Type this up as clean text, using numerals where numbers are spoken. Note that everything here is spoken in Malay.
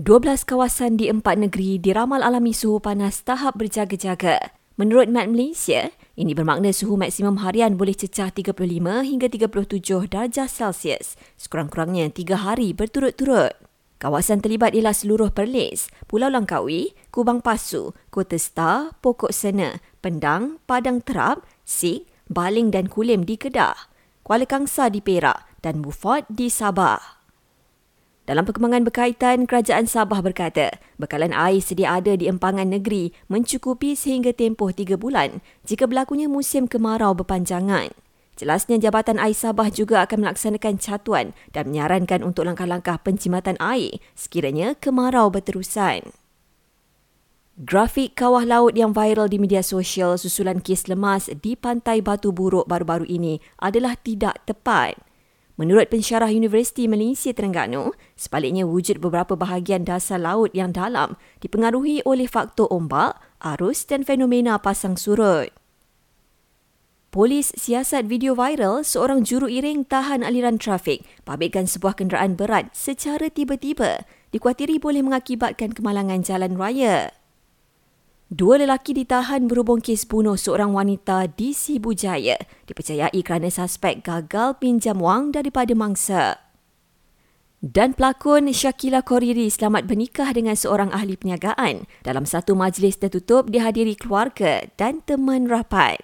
12 kawasan di 4 negeri diramal alami suhu panas tahap berjaga-jaga. Menurut MetMalaysia, ini bermakna suhu maksimum harian boleh cecah 35 hingga 37 darjah Celsius, sekurang-kurangnya 3 hari berturut-turut. Kawasan terlibat ialah seluruh Perlis, Pulau Langkawi, Kubang Pasu, Kota Star, Pokok Sena, Pendang, Padang Terap, Sik, Baling dan Kulim di Kedah, Kuala Kangsar di Perak dan Bufod di Sabah. Dalam perkembangan berkaitan, Kerajaan Sabah berkata bekalan air sedia ada di empangan negeri mencukupi sehingga tempoh 3 bulan jika berlakunya musim kemarau berpanjangan. Jelasnya, Jabatan Air Sabah juga akan melaksanakan catuan dan menyarankan untuk langkah-langkah penjimatan air sekiranya kemarau berterusan. Grafik kawah laut yang viral di media sosial susulan kes lemas di Pantai Batu Buruk baru-baru ini adalah tidak tepat. Menurut pensyarah Universiti Malaysia Terengganu, sebaliknya wujud beberapa bahagian dasar laut yang dalam dipengaruhi oleh faktor ombak, arus dan fenomena pasang surut. Polis siasat video viral seorang juru iring tahan aliran trafik pabitkan sebuah kenderaan berat secara tiba-tiba, dikuatiri boleh mengakibatkan kemalangan jalan raya. 2 lelaki ditahan berhubung kes bunuh seorang wanita di Sibu Jaya dipercayai kerana suspek gagal pinjam wang daripada mangsa. Dan pelakon Syakila Koriri selamat bernikah dengan seorang ahli perniagaan dalam satu majlis tertutup dihadiri keluarga dan teman rapat.